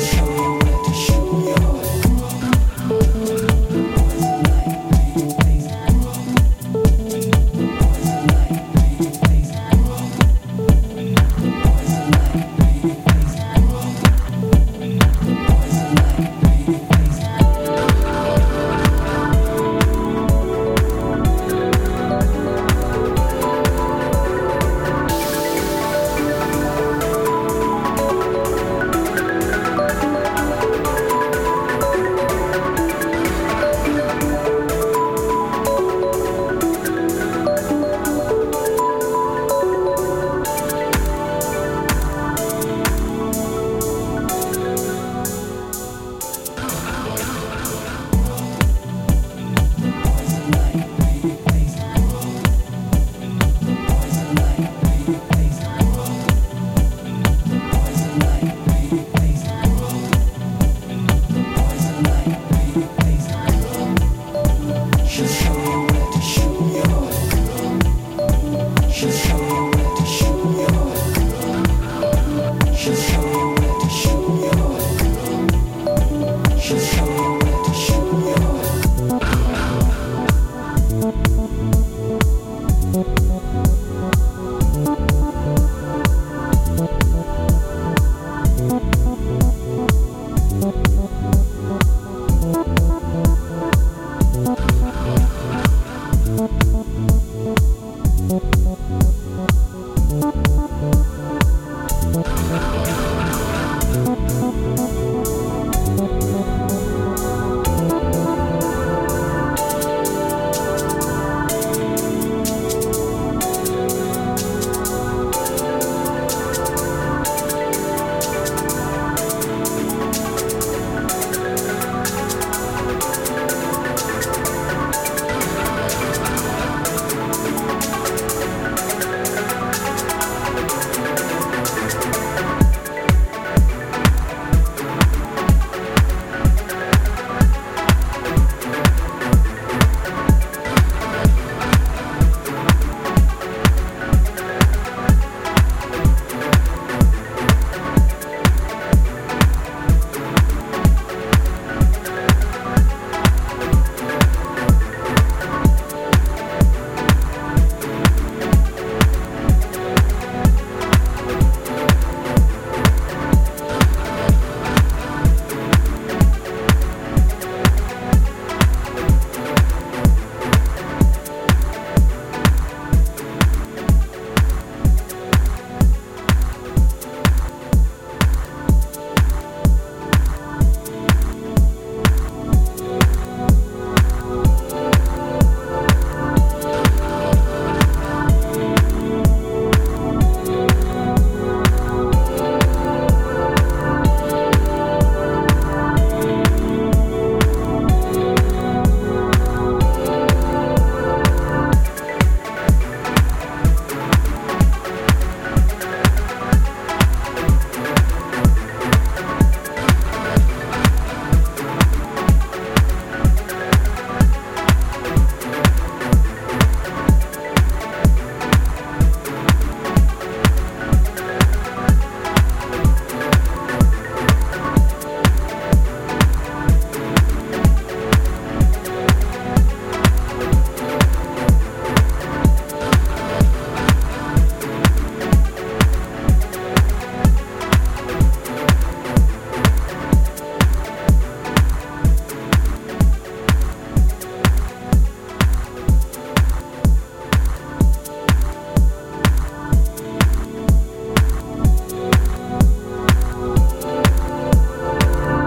Show.